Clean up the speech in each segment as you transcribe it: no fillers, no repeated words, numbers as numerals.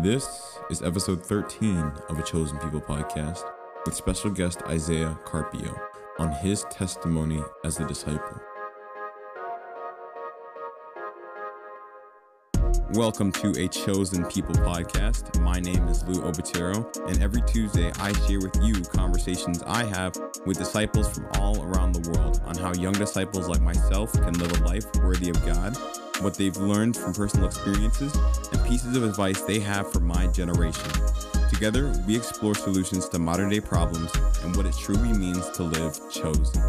This is episode 13 of A Chosen People Podcast with special guest Isaiah Carpio on his testimony as a disciple. Welcome to A Chosen People Podcast. My name is Lou Obitero, and every Tuesday I share with you conversations I have with disciples from all around the world on how young disciples like myself can live a life worthy of God, what they've learned from personal experiences, and pieces of advice they have for my generation. Together, we explore solutions to modern-day problems and what it truly means to live chosen.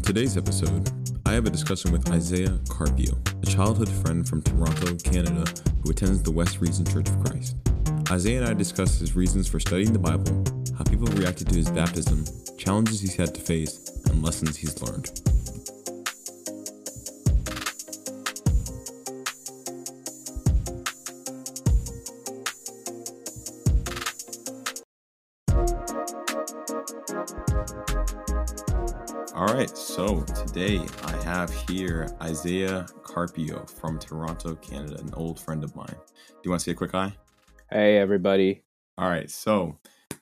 In today's episode, I have a discussion with Isaiah Carpio, a childhood friend from Toronto, Canada, who attends the West Region Church of Christ. Isaiah and I discuss his reasons for studying the Bible, how people reacted to his baptism, challenges he's had to face, and lessons he's learned. So today I have here Isaiah Carpio from Toronto, Canada, an old friend of mine. Do you want to say a quick hi? Hey, everybody. All right. So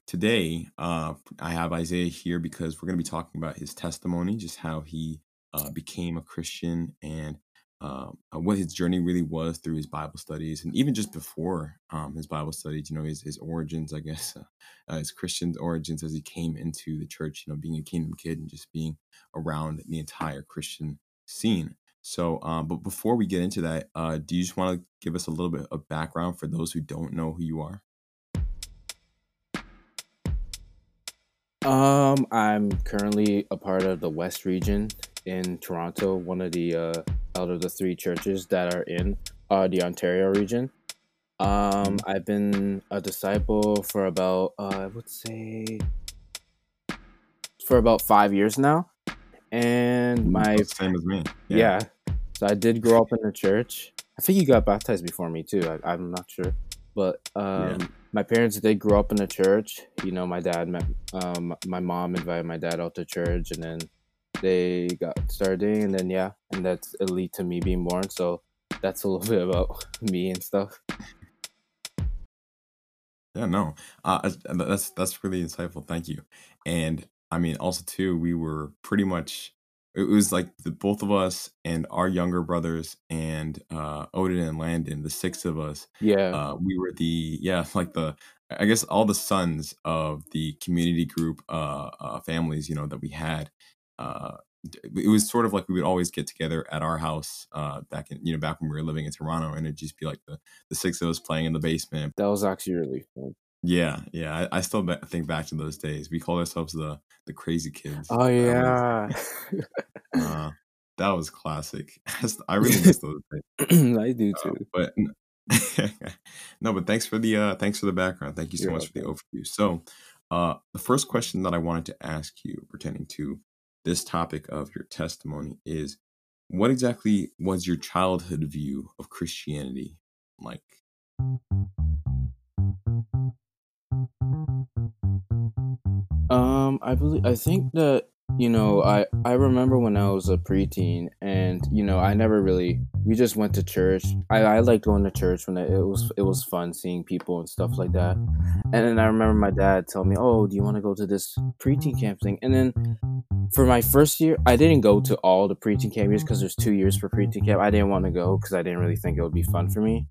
today I have Isaiah here because we're going to be talking about his testimony, just how he became a Christian and what his journey really was through his Bible studies. And even just before his Bible studies, you know, his origins, I guess, his Christian origins as he came into the church, you know, being a Kingdom kid and just being around the entire Christian scene. So, but before we get into that, do you just want to give us a little bit of background for those who don't know who you are? I'm currently a part of the West Region in Toronto, one of the out of the three churches that are in the Ontario region. I've been a disciple for about I would say for about 5 years now, and my same as me. Yeah. So I did grow up in the church. I think you got baptized before me too. I'm not sure, but my parents did grow up in the church. You know, my dad met my mom invited my dad out to church, and then they got started doing, and then and that's it lead to me being born. So that's a little bit about me and stuff. That's really insightful. Thank you. And I mean, also too, we were pretty much, it was like the both of us and our younger brothers and Odin and Landon, the six of us. We were the like the, I guess, all the sons of the community group families, you know, that we had. It was sort of like we would always get together at our house back when we were living in Toronto, and it'd just be like the six of us playing in the basement. That was actually really fun. Yeah. I still think back to those days. We called ourselves the crazy kids. Oh yeah. That was classic. I really miss those days. I do too. But no, but thanks for the background. Thank you so much for the overview. So the first question that I wanted to ask you pertaining to this topic of your testimony is, what exactly was your childhood view of Christianity like? I think that, you know, I remember when I was a preteen, and you know, we just went to church. I liked going to church when it was fun seeing people and stuff like that. And then I remember my dad telling me, "Oh, do you want to go to this preteen camp thing?" And then for my first year, I didn't go to all the preteen camp years because there's 2 years for preteen camp. I didn't want to go because I didn't really think it would be fun for me,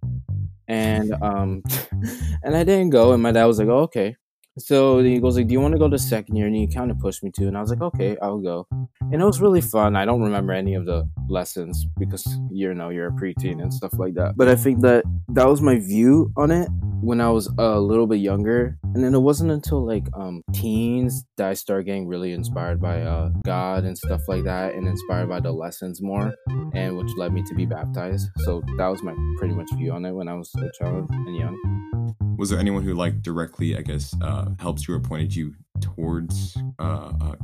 and I didn't go. And my dad was like, "Oh, okay." So he goes like, "Do you want to go to second year?" And he kind of pushed me to, and I was like, "Okay, I'll go." And it was really fun. I don't remember any of the lessons because you're a preteen and stuff like that. But I think that was my view on it when I was a little bit younger. And then it wasn't until like teens that I started getting really inspired by God and stuff like that, and inspired by the lessons more, and which led me to be baptized. So that was my pretty much view on it when I was a child and young. Was there anyone who like directly, I guess, helped you or pointed you towards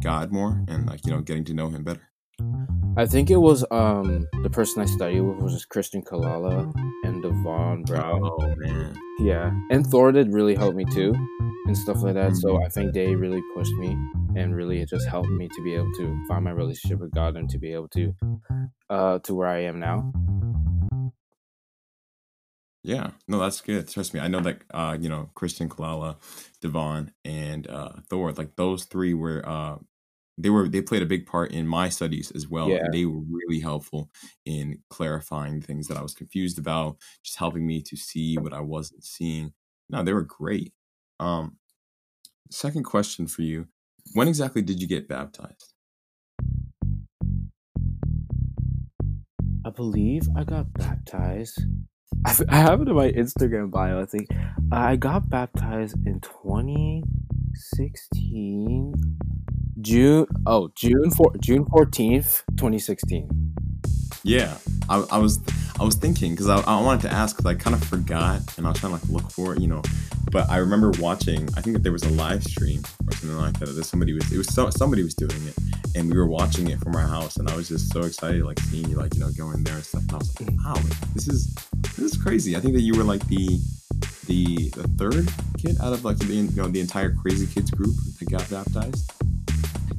God more and like, you know, getting to know him better? I think it was the person I studied with was Christian Kalala and Devon Brown. Oh man, yeah, and Thor did really help me too, and stuff like that. Mm-hmm. So I think they really pushed me, and really it just helped me to be able to find my relationship with God and to be able to where I am now. Yeah, no, that's good. Trust me, I know that Christian Kalala, Devon, and Thor, like those three were. They played a big part in my studies as well. Yeah. They were really helpful in clarifying things that I was confused about, just helping me to see what I wasn't seeing. No, they were great. Second question for you. When exactly did you get baptized? I believe I got baptized. I have it in my Instagram bio, I think. I got baptized in 2016. June 14th, 2016. Yeah, I was thinking because I wanted to ask because I kind of forgot and I was trying to look for it, But I remember watching. I think that there was a live stream or something like that. That somebody was doing it, and we were watching it from our house, and I was just so excited, like seeing you, like going there and stuff. And I was like, wow, this is crazy. I think that you were like the third kid out of like the entire Crazy Kids group that got baptized.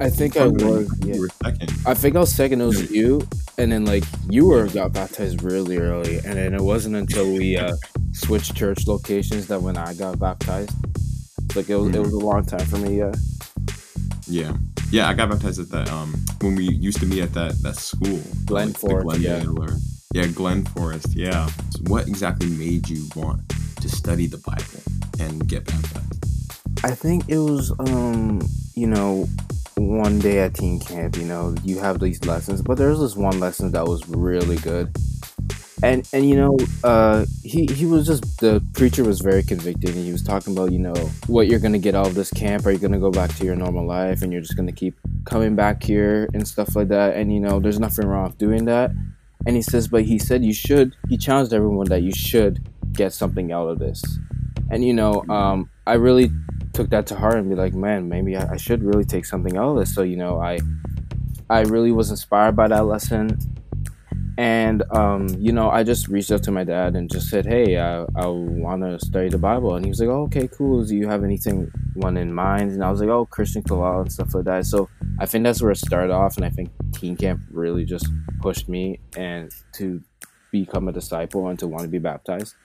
I think I was. Yeah. Second. I think I was second. It was you, and then like you were got baptized really early, and then it wasn't until we switched church locations that when I got baptized, like it was a long time for me. Yeah. I got baptized at that when we used to meet at that school, Glen Forest. Glen Forest. Yeah. So what exactly made you want to study the Bible and get baptized? I think it was one day at teen camp, you have these lessons, but there's this one lesson that was really good, and he was just, the preacher was very convicting, and he was talking about what you're gonna get out of this camp. Are you gonna go back to your normal life and you're just gonna keep coming back here and stuff like that? And there's nothing wrong with doing that. And he said he challenged everyone that you should get something out of this. And I really took that to heart and be like, man, maybe I should really take something out of this. So I really was inspired by that lesson, and I just reached out to my dad and just said, hey, I want to study the Bible. And he was like, oh, okay, cool, do you have one in mind? And I was like, oh, Christian Kalala and stuff like that. So I think that's where it started off, and I think teen camp really just pushed me and to become a disciple and to want to be baptized.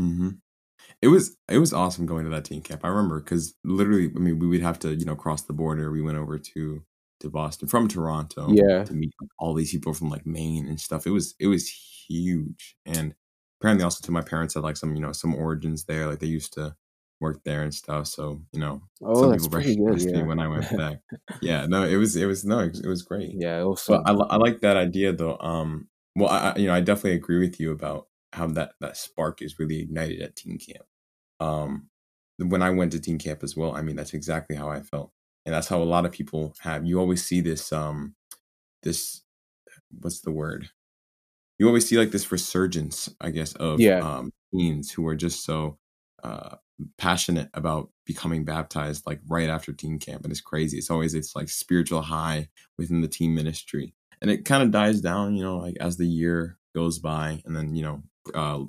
Mm-hmm. It was awesome going to that teen camp. I remember because literally, I mean, we would have to cross the border. We went over to Boston from Toronto, to meet all these people from like Maine and stuff. It was huge, and apparently also to my parents had like some some origins there. Like they used to work there and stuff. So some people recognized me when I went back. It was great. Yeah, it was. But I like that idea though. Well, I definitely agree with you about how that spark is really ignited at teen camp. When I went to teen camp as well, I mean, that's exactly how I felt. And that's how a lot of people have. You always see this, what's the word? You always see like this resurgence, I guess, of teens who are just so passionate about becoming baptized, like right after teen camp. And it's crazy. It's like spiritual high within the teen ministry. And it kind of dies down, like as the year goes by, and then,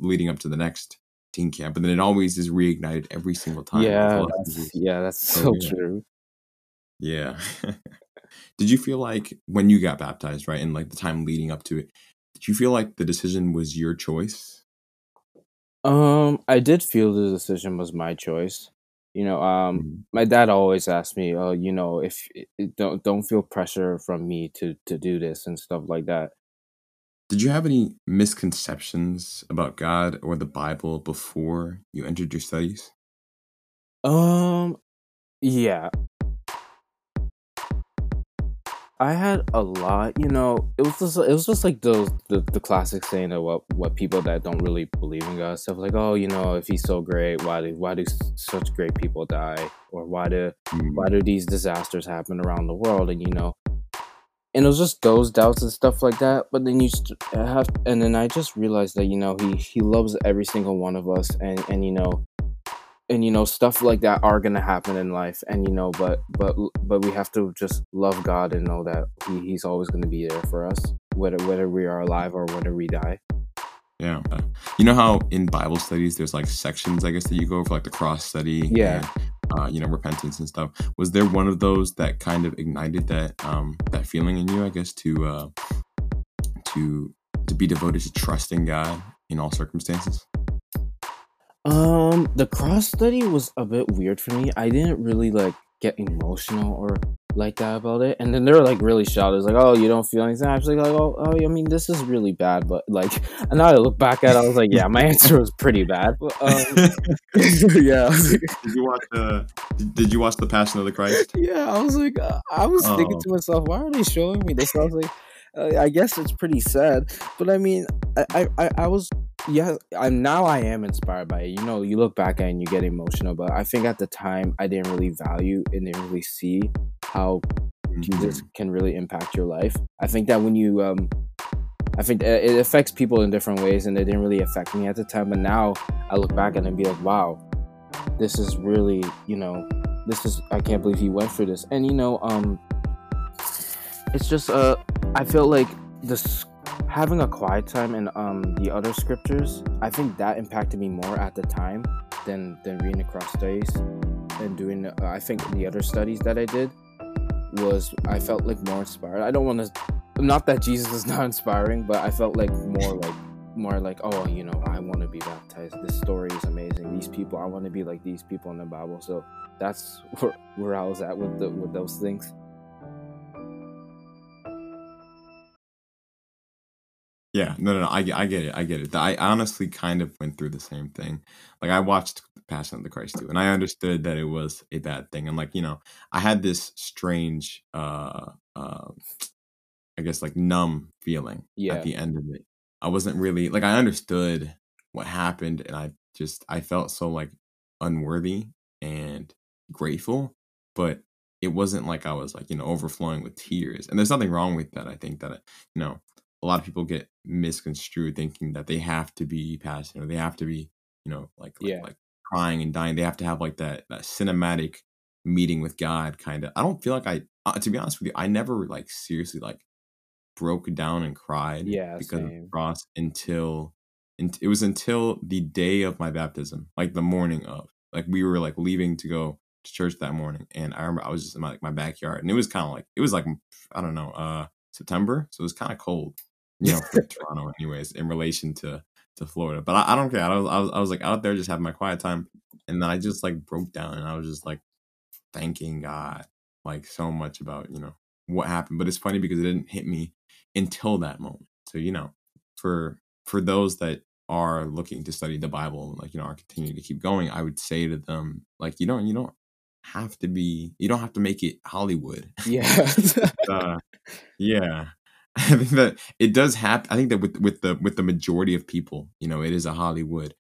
leading up to the next teen camp, and then it always is reignited every single time. That's so true. Yeah. Did you feel like when you got baptized, right, and like the time leading up to it, did you feel like the decision was your choice? I did feel the decision was my choice. My dad always asked me, if don't feel pressure from me to do this and stuff like that. Did you have any misconceptions about God or the Bible before you entered your studies? Yeah. I had a lot, it was just like the classic saying of what people that don't really believe in God stuff, like, oh, if he's so great, why do such great people die? Or why do these disasters happen around the world? And and it was just those doubts and stuff like that. But then I just realized that he loves every single one of us, and And, you know, stuff like that are going to happen in life. And, you know, but we have to just love God and know that he's always going to be there for us, whether we are alive or whether we die. Yeah. You know how in Bible studies, there's like sections, I guess, that you go for, like the cross study. Yeah. And, you know, repentance and stuff. Was there one of those that kind of ignited that feeling in you, I guess, to be devoted to trusting God in all circumstances? The cross study was a bit weird for me. I didn't really like get emotional or like that about it. And then they were like really shout, like, "Oh, you don't feel anything?" I was like, "Oh, I mean, this is really bad." But like, and now I look back at it, I was like, "Yeah, my answer was pretty bad." But, yeah. Did you watch the Passion of the Christ? Yeah, I was like, I was thinking to myself, why are they showing me this? I was like, I guess it's pretty sad, but I mean, I was. Yeah, I am inspired by it. You know, you look back at it and you get emotional, but I think at the time I didn't really value and didn't really see how Jesus can really impact your life. I think that when you, I think it affects people in different ways, and it didn't really affect me at the time. But now I look back and I'd be like, wow, this is really, you know, I can't believe he went through this. And, you know, it's just, I feel like this. Having a quiet time and the other scriptures, I think that impacted me more at the time than reading the cross studies and doing. I think the other studies that I did was I felt like more inspired. I don't want to, not that Jesus is not inspiring, but I felt like more like oh, you know, I want to be baptized. This story is amazing. These people, I want to be like these people in the Bible. So that's where I was at with those things. Yeah, no, I get it. I honestly kind of went through the same thing. Like, I watched Passion of the Christ too, and I understood that it was a bad thing. And, like, you know, I had this strange, I guess, like, numb feeling at the end of it. I wasn't really, like, I understood what happened, and I felt so, like, unworthy and grateful, but it wasn't like I was, like, you know, overflowing with tears. And there's nothing wrong with that. I think that, you know, a lot of people get misconstrued thinking that they have to be passionate or they have to be, you know, like crying and dying. They have to have like that cinematic meeting with God kind of. I don't feel like to be honest with you, I never like seriously like broke down and cried because of the cross until the day of my baptism, like the morning of. Like, we were like leaving to go to church that morning, and I remember I was just in my backyard, and it was like I don't know, September, so it was kind of cold. You know, for Toronto, anyways, in relation to Florida. But I don't care. I was like out there just having my quiet time, and then I just like broke down, and I was just like thanking God like so much about, you know, what happened. But it's funny because it didn't hit me until that moment. So, you know, for those that are looking to study the Bible and, like, you know, are continuing to keep going, I would say to them, like, you don't have to be. You don't have to make it Hollywood. Yeah. Yeah. I think that it does happen. I think that with the majority of people, you know, it is a Hollywood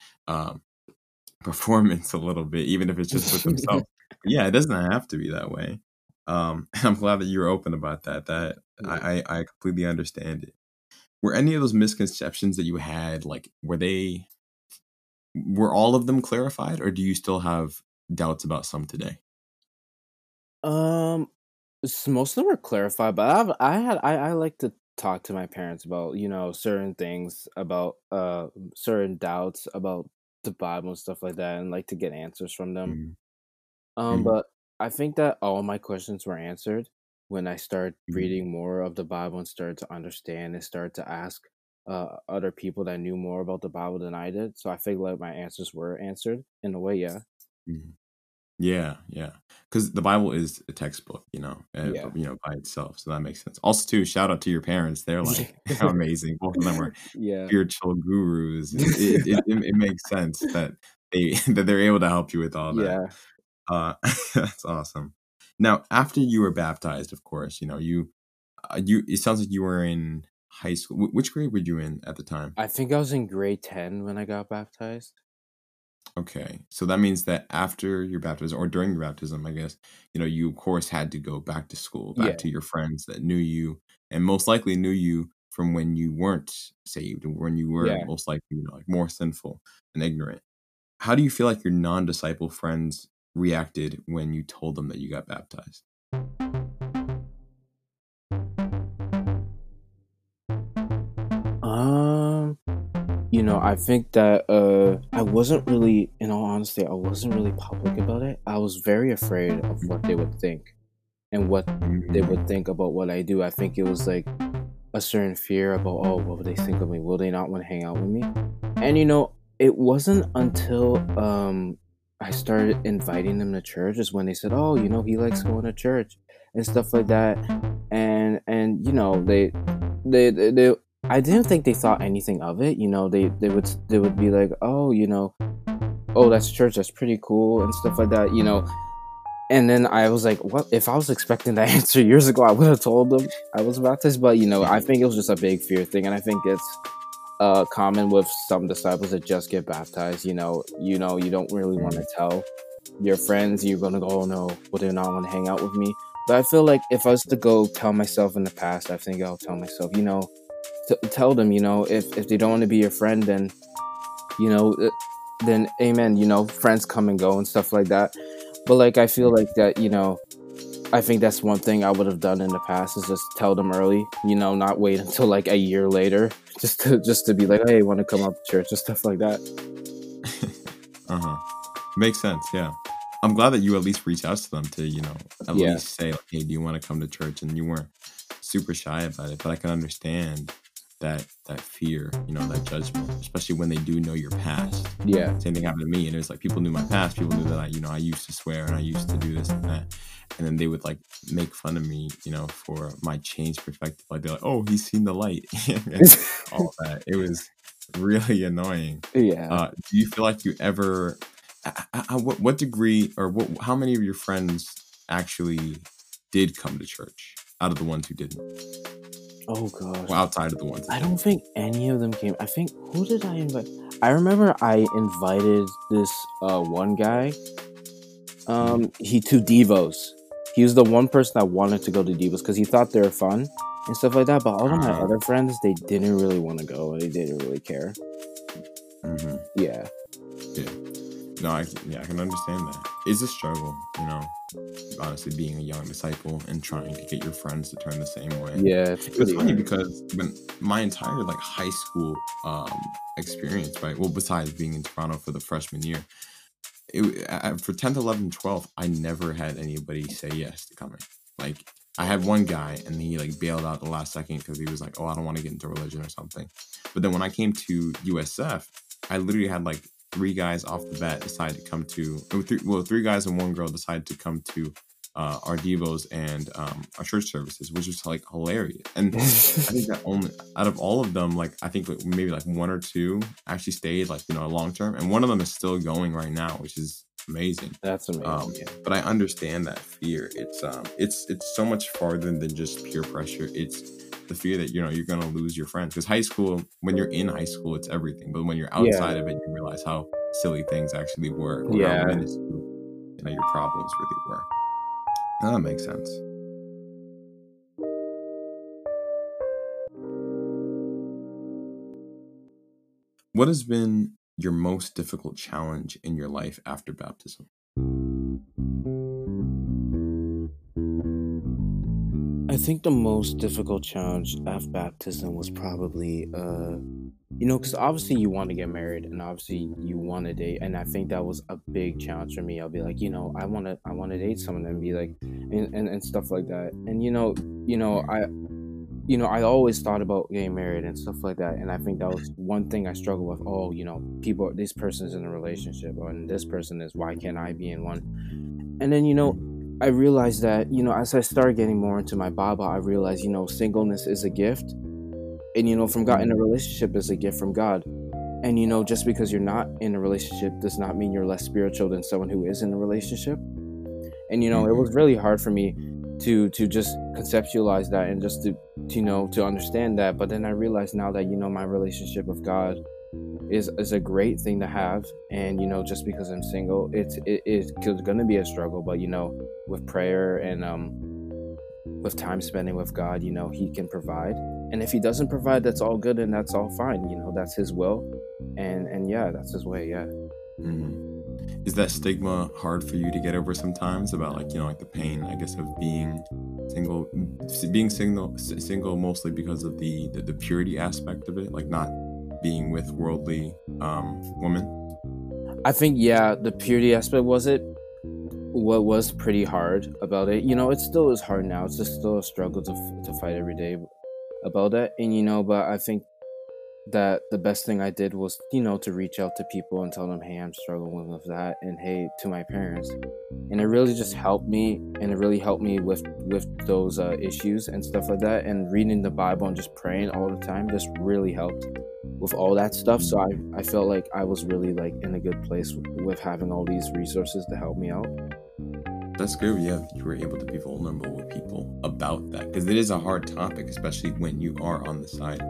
performance a little bit, even if it's just with themselves. Yeah, it doesn't have to be that way. I'm glad that you're open about that. I completely understand it. Were any of those misconceptions that you had, like, were all of them clarified, or do you still have doubts about some today? Most of them are clarified, but I like to talk to my parents about, you know, certain things, about certain doubts about the Bible and stuff like that, and like to get answers from them. But I think that all my questions were answered when I started reading more of the Bible and started to understand and started to ask other people that knew more about the Bible than I did. So I think like my answers were answered in a way. Yeah, because the Bible is a textbook, you know, you know, by itself, so that makes sense. Also, too, shout out to your parents; they're like amazing. Both of them are spiritual gurus. It makes sense that they're able to help you with all that. Yeah, that's awesome. Now, after you were baptized, of course, you know, you it sounds like you were in high school. Which grade were you in at the time? I think I was in grade 10 when I got baptized. Okay, so that means that after your baptism, or during your baptism, I guess, you know, you of course had to go back to school, back to your friends that knew you, and most likely knew you from when you weren't saved, when you were most likely, you know, like more sinful and ignorant. How do you feel like your non-disciple friends reacted when you told them that you got baptized? I think that I wasn't really public about it. I was very afraid of what they would think and what they would think about what I do. I think it was like a certain fear about, oh, what would they think of me? Will they not want to hang out with me? And, it wasn't until I started inviting them to church is when they said, oh, he likes going to church and stuff like that. And they I didn't think they thought anything of it. They would be like, oh, that's church. That's pretty cool and stuff like that, And then I was like, what? If I was expecting that answer years ago, I would have told them I was baptized. But, I think it was just a big fear thing. And I think it's common with some disciples that just get baptized. You don't really want to tell your friends. You're going to go, oh, no, will they not want to hang out with me? But I feel like if I was to go tell myself in the past, I think I'll tell myself, tell them, if they don't want to be your friend, then amen, friends come and go and stuff like that. But like, I feel like that, I think that's one thing I would have done in the past is just tell them early, not wait until like a year later just to be like, hey, want to come up to church and stuff like that. Makes sense. Yeah. I'm glad that you at least reached out to them to, least say, like, hey, do you want to come to church? And you weren't super shy about it, but I can understand that fear, that judgment, especially when they do know your past. Yeah. Same thing happened to me. And it was like, people knew my past. People knew that I, I used to swear and I used to do this and that. And then they would like make fun of me, for my changed perspective. Like they're like, oh, he's seen the light. All that. It was really annoying. Yeah. Do you feel like you ever, what degree or how many of your friends actually did come to church out of the ones who didn't? Oh gosh. Well, outside of the ones. I don't think any of them came. I think, who did I invite? I remember I invited this one guy. He to Devos. He was the one person that wanted to go to Devos because he thought they were fun and stuff like that. But all of my other friends, they didn't really want to go. They didn't really care. Mm-hmm. Yeah. Yeah. No, I can understand that. It's a struggle, honestly, being a young disciple and trying to get your friends to turn the same way. Yeah. It was funny because when my entire like high school experience, right? Well, besides being in Toronto for the freshman year, for 10th, 11th, 12th, I never had anybody say yes to coming. Like I had one guy and he like bailed out the last second because he was like, oh, I don't want to get into religion or something. But then when I came to USF, I literally had like three guys off the bat decided to come to, three guys and one girl decided to come to our Devos and our church services, which was like hilarious. And I think that only out of all of them, like I think maybe like one or two actually stayed like, long term. And one of them is still going right now, which is amazing. That's amazing. Yeah. But I understand that fear. It's so much farther than just peer pressure. It's the fear that you're gonna lose your friends, because when you're in high school it's everything, but when you're outside of it you realize how silly things actually were, how minuscule, your problems really were. That makes sense. What has been your most difficult challenge in your life after baptism? I think the most difficult challenge after baptism was probably, because obviously you want to get married and obviously you want to date, and I think that was a big challenge for me. I'll be like, I want to date someone and be like, and stuff like that. And I always thought about getting married and stuff like that, and I think that was one thing I struggled with. Oh, people, this person's in a relationship, and this person is. Why can't I be in one? And then I realized that, as I started getting more into my Bible, I realized, singleness is a gift. And, from God, in a relationship is a gift from God. And, just because you're not in a relationship does not mean you're less spiritual than someone who is in a relationship. And, it was really hard for me to just conceptualize that and just to understand that. But then I realized now that, my relationship with God is a great thing to have, and just because I'm single, it's gonna be a struggle, but with prayer and with time spending with God, he can provide, and if he doesn't provide, that's all good and that's all fine. That's his will, and yeah, that's his way. Yeah. Is that stigma hard for you to get over sometimes about, like, you know, like the pain, I guess, of being single mostly because of the purity aspect of it, like not being with worldly women? I think, yeah, the purity aspect was pretty hard about it. You know, it still is hard now. It's just still a struggle to fight every day about that. And, you know, but I think that the best thing I did was, you know, to reach out to people and tell them, hey, I'm struggling with that, and hey, to my parents. And it really just helped me, and it really helped me with those issues and stuff like that. And reading the Bible and just praying all the time just really helped with all that stuff. So I felt like I was really like in a good place with having all these resources to help me out. That's good. Yeah, you were able to be vulnerable with people about that, because it is a hard topic, especially when you are on the side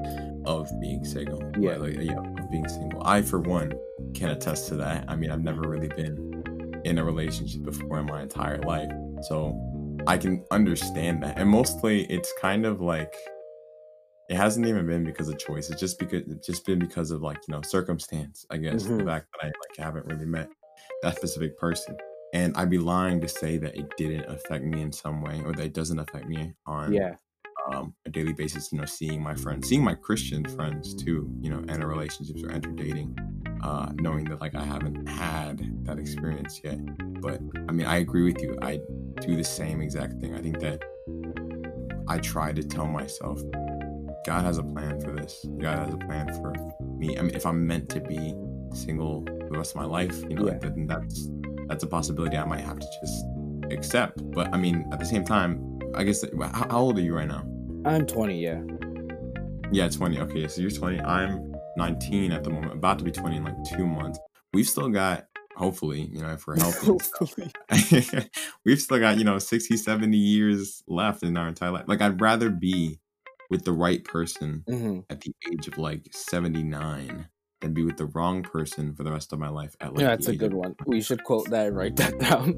of being single. Yeah, like, yeah, of being single. I, for one, can attest to that. I mean, I've never really been in a relationship before in my entire life, so I can understand that. And mostly, it's kind of like, it hasn't even been because of choice. It's just because it's been because of, like, you know, circumstance, I guess. The fact that I like haven't really met that specific person. And I'd be lying to say that it didn't affect me in some way, or that it doesn't affect me on a daily basis, you know, seeing my friends, seeing my Christian friends too, you know, enter relationships or enter dating, knowing that, like, I haven't had that experience yet. But I mean, I agree with you. I do the same exact thing. I think that I try to tell myself, God has a plan for this. God has a plan for me. I mean, if I'm meant to be single the rest of my life, you know, then that's a possibility I might have to just accept. But I mean, at the same time, I guess, how old are you right now? I'm 20. Yeah 20. Okay, so you're 20. I'm 19 at the moment, about to be 20 in like 2 months. We've still got, hopefully, you know, if we're healthy, we've still got, you know, 60-70 years left in our entire life. Like, I'd rather be with the right person at the age of like 79 and be with the wrong person for the rest of my life at, like, yeah, that's a good one. We should quote that and write that down.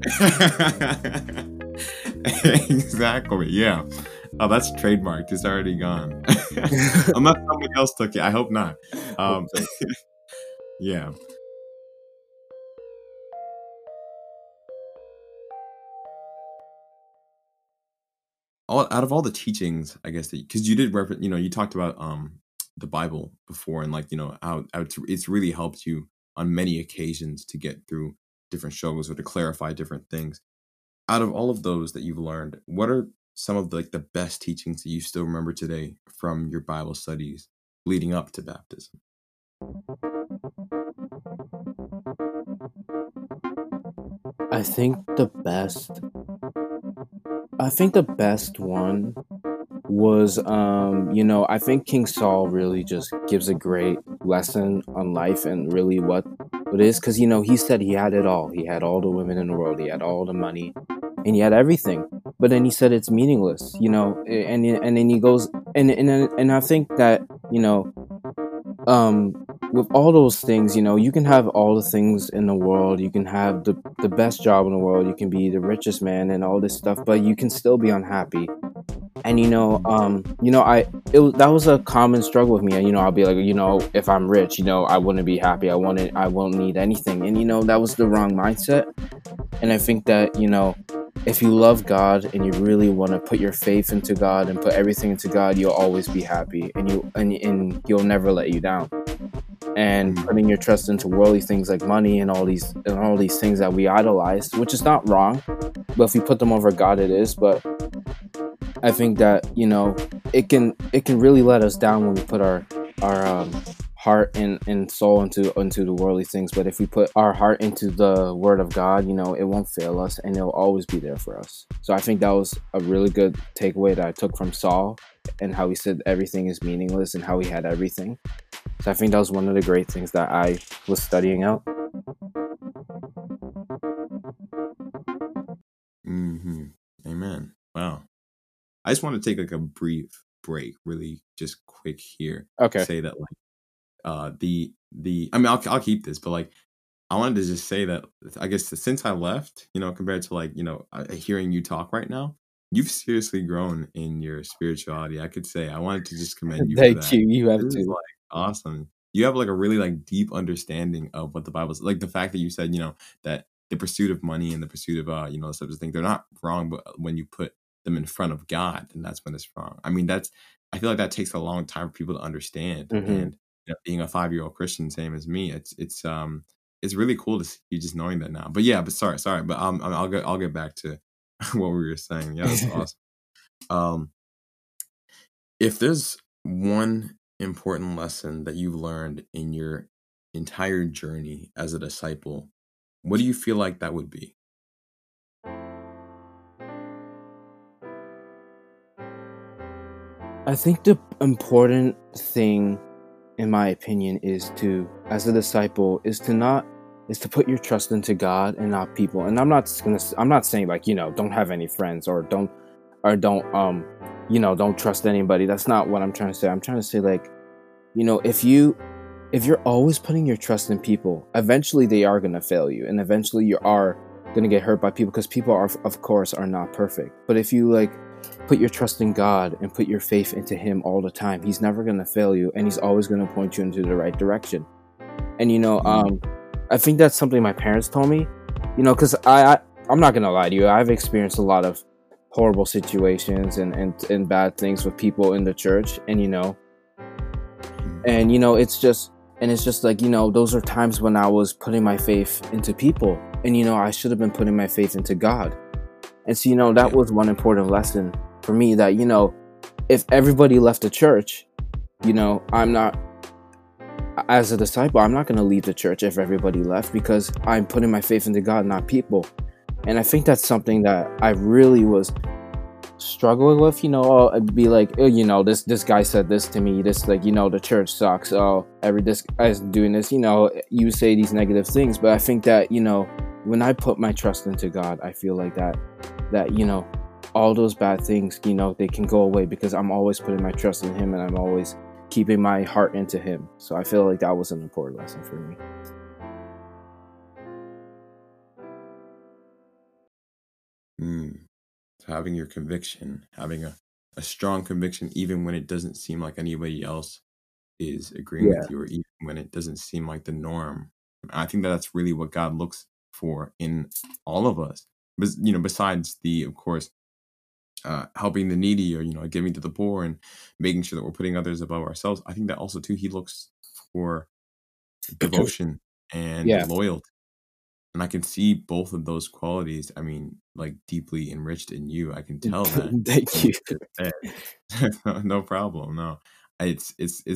Exactly. Yeah. Oh, that's trademarked. It's already gone. Unless somebody else took it. I hope not. Yeah. Out of all the teachings, I guess, because you did reference, you know, you talked about the Bible before, and, like, you know, how it's really helped you on many occasions to get through different struggles or to clarify different things. Out of all of those that you've learned, what are some of the best teachings that you still remember today from your Bible studies leading up to baptism? I think the best one was, you know, I think King Saul really just gives a great lesson on life and really what it is. Because, you know, he said he had it all. He had all the women in the world. He had all the money, and he had everything. But then he said it's meaningless, you know, and then he goes, and I think that, you know, with all those things, you know, you can have all the things in the world. You can have the best job in the world. You can be the richest man and all this stuff, but you can still be unhappy. And, you know, that was a common struggle with me. And, you know, I'll be like, you know, if I'm rich, you know, I wouldn't be happy. I won't need anything. And, you know, that was the wrong mindset. And I think that, you know, if you love God and you really want to put your faith into God and put everything into God, you'll always be happy, and you'll never let you down. And putting your trust into worldly things like money and all these things that we idolize, which is not wrong, but if you put them over God, it is. But I think that, you know, it can really let us down when we put our heart and soul into the worldly things. But if we put our heart into the Word of God, you know, it won't fail us, and it'll always be there for us. So I think that was a really good takeaway that I took from Saul, and how he said everything is meaningless, and how he had everything. So I think that was one of the great things that I was studying out. Amen. Wow. I just want to take like a brief break, really just quick here. Okay. Say that, like, I mean, I'll keep this, but, like, I wanted to just say that, I guess, since I left, you know, compared to, like, you know, hearing you talk right now, you've seriously grown in your spirituality. I could say I wanted to just commend you. Thank you. You have too. Awesome. you have like a really like deep understanding of what the Bible's like. The fact that you said, you know, that the pursuit of money and the pursuit of, you know, such things, they're not wrong, but when you put them in front of God, then that's when it's wrong. I mean, that's, I feel like that takes a long time for people to understand. Mm-hmm. And you know, being a 5-year-old Christian, same as me, it's really cool to see you just knowing that now. But yeah, but sorry, but I'll get back to what we were saying. Yeah, that's awesome. If there's one important lesson that you've learned in your entire journey as a disciple, what do you feel like that would be? I think the important thing, in my opinion, is to, as a disciple, is to put your trust into God and not people. And I'm not saying like, you know, don't have any friends or don't trust anybody. That's not what I'm trying to say. I'm trying to say, like, you know, if you're always putting your trust in people, eventually they are going to fail you. And eventually you are going to get hurt by people, because people are, of course, are not perfect. But if you like put your trust in God and put your faith into him all the time, he's never going to fail you. And he's always going to point you into the right direction. And, you know, I think that's something my parents told me, you know, because I'm not going to lie to you. I've experienced a lot of horrible situations and bad things with people in the church. And, you know, it's just like, you know, those are times when I was putting my faith into people, and, you know, I should have been putting my faith into God. And so, you know, that was one important lesson for me, that, you know, if everybody left the church, you know, as a disciple, I'm not going to leave the church if everybody left, because I'm putting my faith into God, not people. And I think that's something that I really was struggling with. You know, I'd be like, oh, you know, this guy said this to me. This, like, you know, the church sucks. Oh, this guy's doing this. You know, you say these negative things. But I think that, you know, when I put my trust into God, I feel like that, you know, all those bad things, you know, they can go away, because I'm always putting my trust in him, and I'm always keeping my heart into him. So I feel like that was an important lesson for me. So having your conviction, having a strong conviction, even when it doesn't seem like anybody else is agreeing with you, or even when it doesn't seem like the norm. I think that that's really what God looks for in all of us. But, you know, besides the, of course, helping the needy, or, you know, giving to the poor and making sure that we're putting others above ourselves, I think that also too, he looks for devotion and loyalty. And I can see both of those qualities, I mean, like, deeply enriched in you. I can tell that. Thank you. No problem. No, it's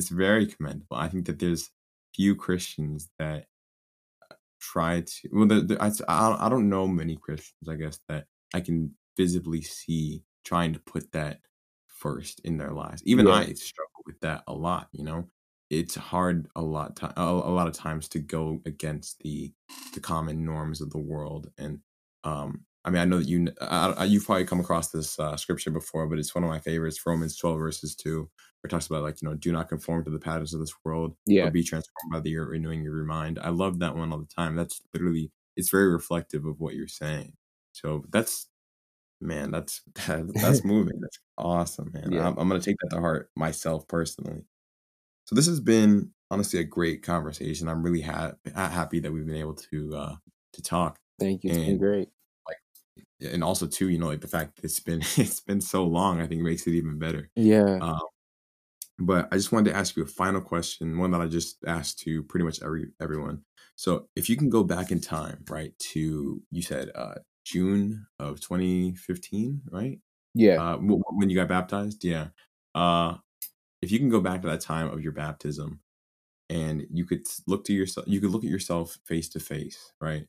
very commendable. I think that there's few Christians that try to, well, I don't know many Christians, I guess, that I can visibly see trying to put that first in their lives. Even I struggle with that a lot, you know. It's hard a lot of times to go against the common norms of the world. And I mean, I know that you've probably come across this scripture before, but it's one of my favorites, Romans 12 verses 2, where it talks about, like, you know, do not conform to the patterns of this world, but be transformed by the renewing of your mind. I love that one all the time. That's literally, it's very reflective of what you're saying. So that's moving. That's awesome, man. Yeah. I'm going to take that to heart myself personally. So this has been honestly a great conversation. I'm really happy that we've been able to talk. Thank you. It's been great. Like, and also too, you know, like, the fact that it's been so long, I think, makes it even better. Yeah. But I just wanted to ask you a final question, one that I just asked to pretty much everyone. So if you can go back in time, right, to, you said, June of 2015, right? Yeah. When you got baptized? Yeah. If you can go back to that time of your baptism, and you could look to yourself, you could look at yourself face to face, right?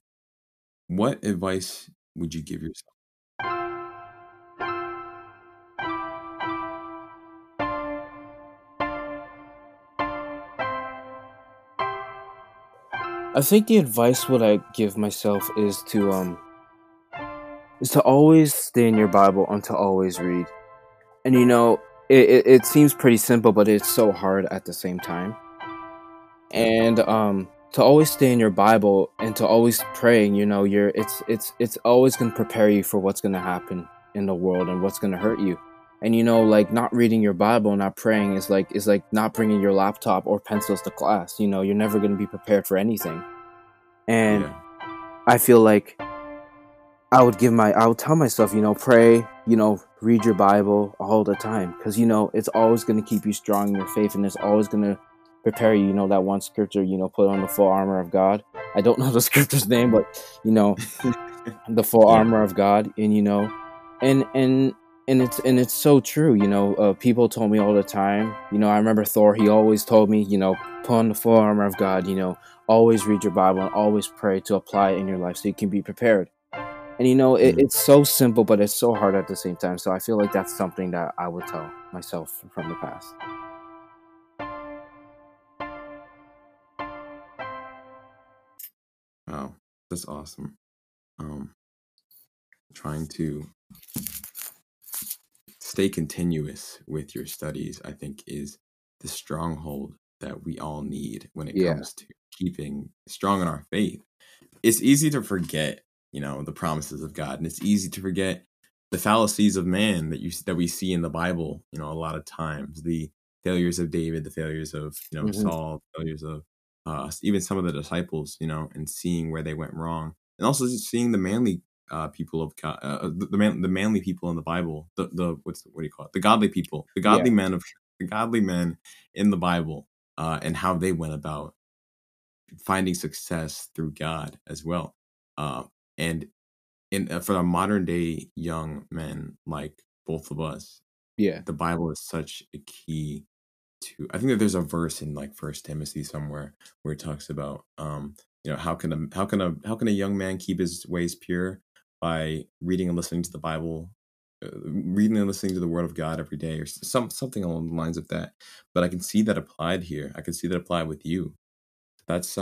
What advice would you give yourself? I think the advice what I give myself is to always stay in your Bible and to always read. And, you know, it seems pretty simple, but it's so hard at the same time. And to always stay in your Bible and to always pray, you know, it's always going to prepare you for what's going to happen in the world and what's going to hurt you. And, you know, like, not reading your Bible, not praying is like not bringing your laptop or pencils to class. You know, you're never going to be prepared for anything. And yeah. I feel like I would tell myself, you know, pray, you know, read your Bible all the time. Because, you know, it's always going to keep you strong in your faith, and it's always going to prepare you. You know, that one scripture, you know, put on the full armor of God. I don't know the scripture's name, but, you know, the full armor of God. And, you know, and it's so true. You know, people told me all the time, you know, I remember Thor, he always told me, you know, put on the full armor of God, you know, always read your Bible and always pray to apply it in your life so you can be prepared. And, you know, it's so simple, but it's so hard at the same time. So I feel like that's something that I would tell myself from the past. Wow, that's awesome. Trying to stay continuous with your studies, I think, is the stronghold that we all need when it comes to keeping strong in our faith. It's easy to forget, you know, the promises of God, and it's easy to forget the fallacies of man that we see in the Bible. You know, a lot of times the failures of David, the failures of, you know, Saul, failures of even some of the disciples, you know, and seeing where they went wrong, and also just seeing the manly people of God, the manly people in the Bible, the godly people, the godly men in the Bible, and how they went about finding success through God as well. And for the modern day young men like both of us, the Bible is such a key to. I think that there's a verse in like 1 Timothy somewhere where it talks about, you know, how can a young man keep his ways pure? By reading and listening to the Bible, reading and listening to the Word of God every day, or something along the lines of that. But I can see that applied here. I can see that applied with you. That's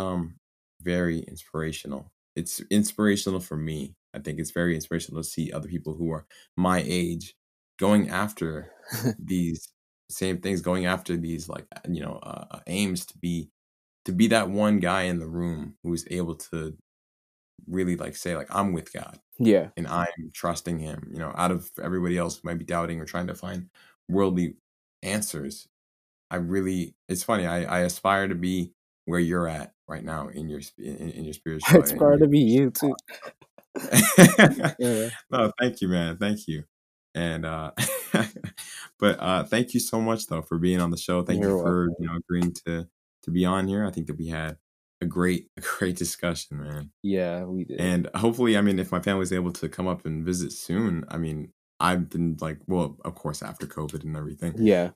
very inspirational. It's inspirational for me. I think it's very inspirational to see other people who are my age going after these same things, going after these, like, you know, aims to be that one guy in the room who is able to really like say, like, I'm with God. Yeah. And I'm trusting him, you know, out of everybody else who might be doubting or trying to find worldly answers. It's funny. I aspire to be where you're at right now in your spiritual. I aspire to be you too. No, thank you, man. Thank you. And, but thank you so much though, for being on the show. Thank you for you know, agreeing to be on here. I think that we had a great discussion, man. Yeah, we did. And hopefully, I mean, if my family's able to come up and visit soon, I mean, I've been like, well, of course, after COVID and everything. Yeah.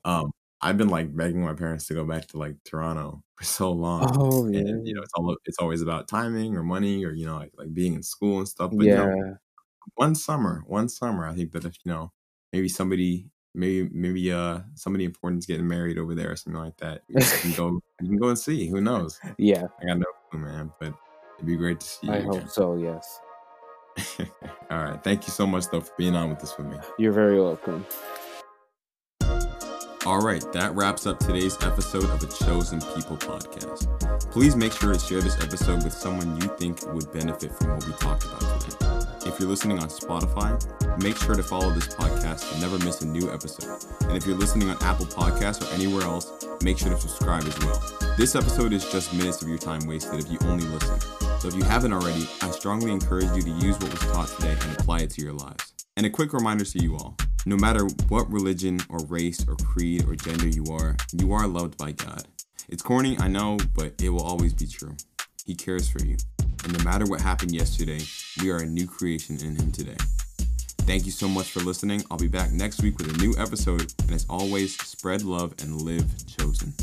I've been like begging my parents to go back to like Toronto for so long. Oh, yeah. And, you know, it's always about timing or money or, you know, like being in school and stuff. But yeah. You know, one summer, I think that if, you know, somebody important's getting married over there or something like that. You can go and see. Who knows? Yeah. I got no clue, man, but it'd be great to see you. I hope so, yes. All right. Thank you so much, though, for being on with this with me. You're very welcome. All right. That wraps up today's episode of A Chosen People Podcast. Please make sure to share this episode with someone you think would benefit from what we talked about today. If you're listening on Spotify, make sure to follow this podcast and never miss a new episode. And if you're listening on Apple Podcasts or anywhere else, make sure to subscribe as well. This episode is just minutes of your time wasted if you only listen. So if you haven't already, I strongly encourage you to use what was taught today and apply it to your lives. And a quick reminder to you all, no matter what religion or race or creed or gender you are loved by God. It's corny, I know, but it will always be true. He cares for you. And no matter what happened yesterday, we are a new creation in him today. Thank you so much for listening. I'll be back next week with a new episode. And as always, spread love and live chosen.